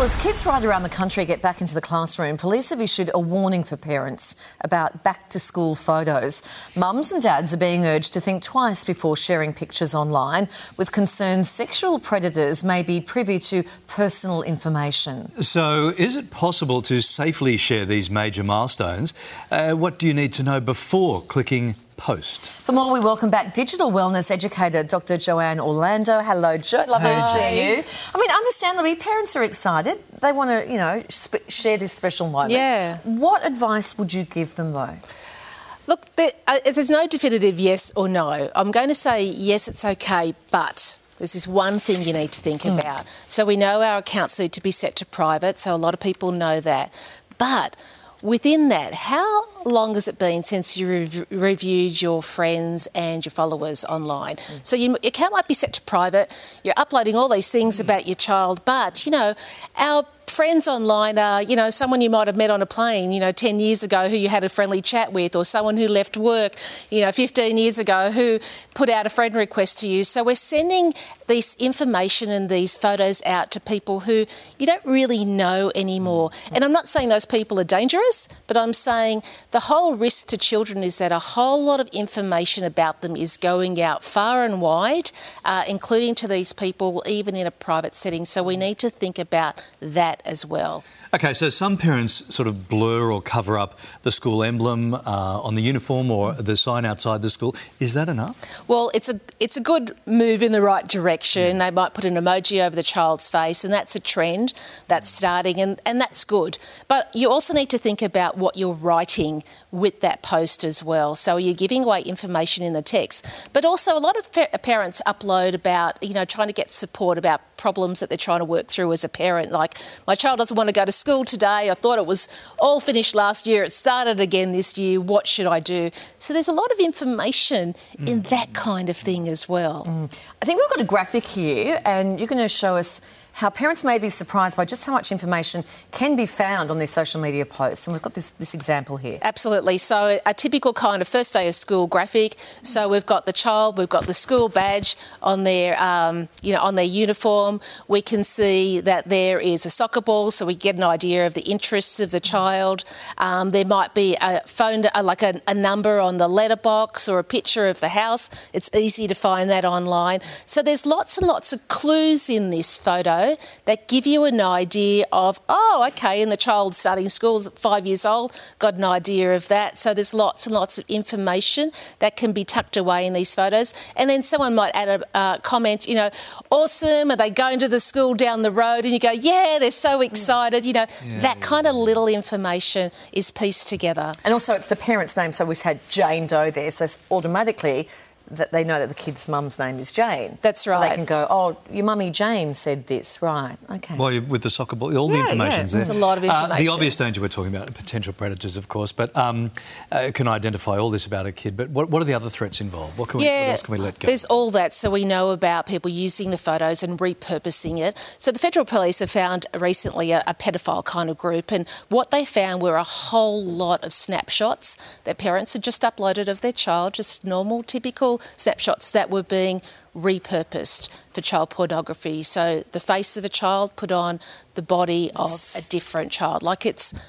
Well, as kids right around the country get back into the classroom, police have issued a warning for parents about back-to-school photos. Mums and dads are being urged to think twice before sharing pictures online, with concerns sexual predators may be privy to personal information. So is it possible to safely share these major milestones? What do you need to know before clicking post? For more, we welcome back digital wellness educator Dr Joanne Orlando. Hello, Jo. Lovely to see you. I mean, understandably, parents are excited. They want to, you know, share this special moment. Yeah. What advice would you give them, though? Look, there's no definitive yes or no. I'm going to say, yes, it's OK, but there's this one thing you need to think about. So we know our accounts need to be set to private, so a lot of people know that. But within that, how long has it been since you reviewed your friends and your followers online? So your account might be set to private, you're uploading all these things about your child, but, you know, our friends online are, you know, someone you might have met on a plane, you know, 10 years ago who you had a friendly chat with, or someone who left work, you know, 15 years ago who put out a friend request to you. So we're sending this information and these photos out to people who you don't really know anymore. And I'm not saying those people are dangerous, but I'm saying the whole risk to children is that a whole lot of information about them is going out far and wide, including to these people, even in a private setting. So we need to think about that as well. OK, so some parents sort of blur or cover up the school emblem on the uniform or the sign outside the school. Is that enough? Well, it's a good move in the right direction. They might put an emoji over the child's face, and that's a trend that's starting, and that's good. But you also need to think about what you're writing with that post as well. So you're giving away information in the text. But also a lot of parents upload about, you know, trying to get support about problems that they're trying to work through as a parent, like, my child doesn't want to go to school today, I thought it was all finished last year, it started again this year, what should I do? So there's a lot of information in that kind of thing as well. I think we've got a graphic here, and you're going to show us how parents may be surprised by just how much information can be found on their social media posts. And we've got this example here. Absolutely. So a typical kind of first day of school graphic. So we've got the child, we've got the school badge on their, you know, on their uniform. We can see that there is a soccer ball, so we get an idea of the interests of the child. There might be a phone, like a number on the letterbox, or a picture of the house. It's easy to find that online. So there's lots and lots of clues in this photo that give you an idea of, oh, OK, and the child starting school, 5 years old, got an idea of that. So there's lots and lots of information that can be tucked away in these photos. And then someone might add a comment, you know, awesome, are they going to the school down the road? And you go, yeah, they're so excited. You know, that kind of little information is pieced together. And also it's the parent's name, so we've had Jane Doe there, so automatically that they know that the kid's mum's name is Jane. That's right. So they can go, oh, your mummy Jane said this, right, OK. Well, with the soccer ball, all the information's there. There's a lot of information. The obvious danger we're talking about, potential predators, of course, but can identify all this about a kid. But what are the other threats involved? What else can we let go? There's all that. So we know about people using the photos and repurposing it. So the Federal Police have found recently a paedophile kind of group, and what they found were a whole lot of snapshots that parents had just uploaded of their child, just normal, typical snapshots that were being repurposed for child pornography. So the face of a child put on the body of a different child. Like it's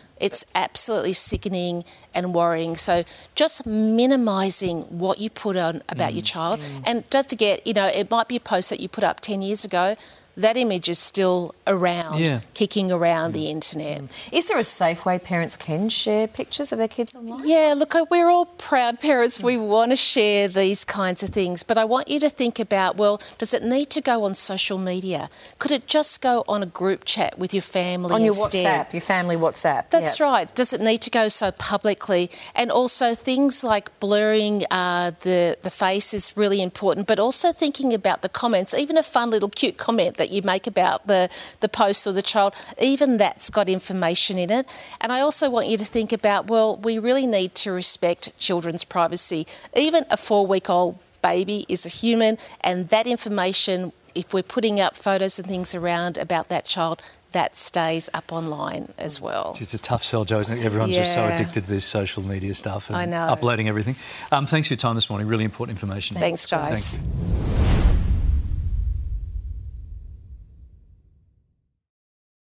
absolutely sickening and worrying. So just minimising what you put on about your child. And don't forget, you know, it might be a post that you put up 10 years ago. That image is still around, kicking around the internet. Is there a safe way parents can share pictures of their kids online? Yeah, look, we're all proud parents. We want to share these kinds of things. But I want you to think about, well, does it need to go on social media? Could it just go on a group chat with your family on instead? On your WhatsApp, your family WhatsApp. That's right. Does it need to go so publicly? And also things like blurring the face is really important, but also thinking about the comments, even a fun little cute comment that you make about the post or the child, even that's got information in it. And I also want you to think about, well, we really need to respect children's privacy. Even a 4-week-old baby is a human, and that information, if we're putting up photos and things around about that child, that stays up online as well. It's a tough sell, Jo, isn't it? Everyone's just so addicted to this social media stuff and uploading everything. Thanks for your time this morning. Really important information. Thanks, guys. Thank you.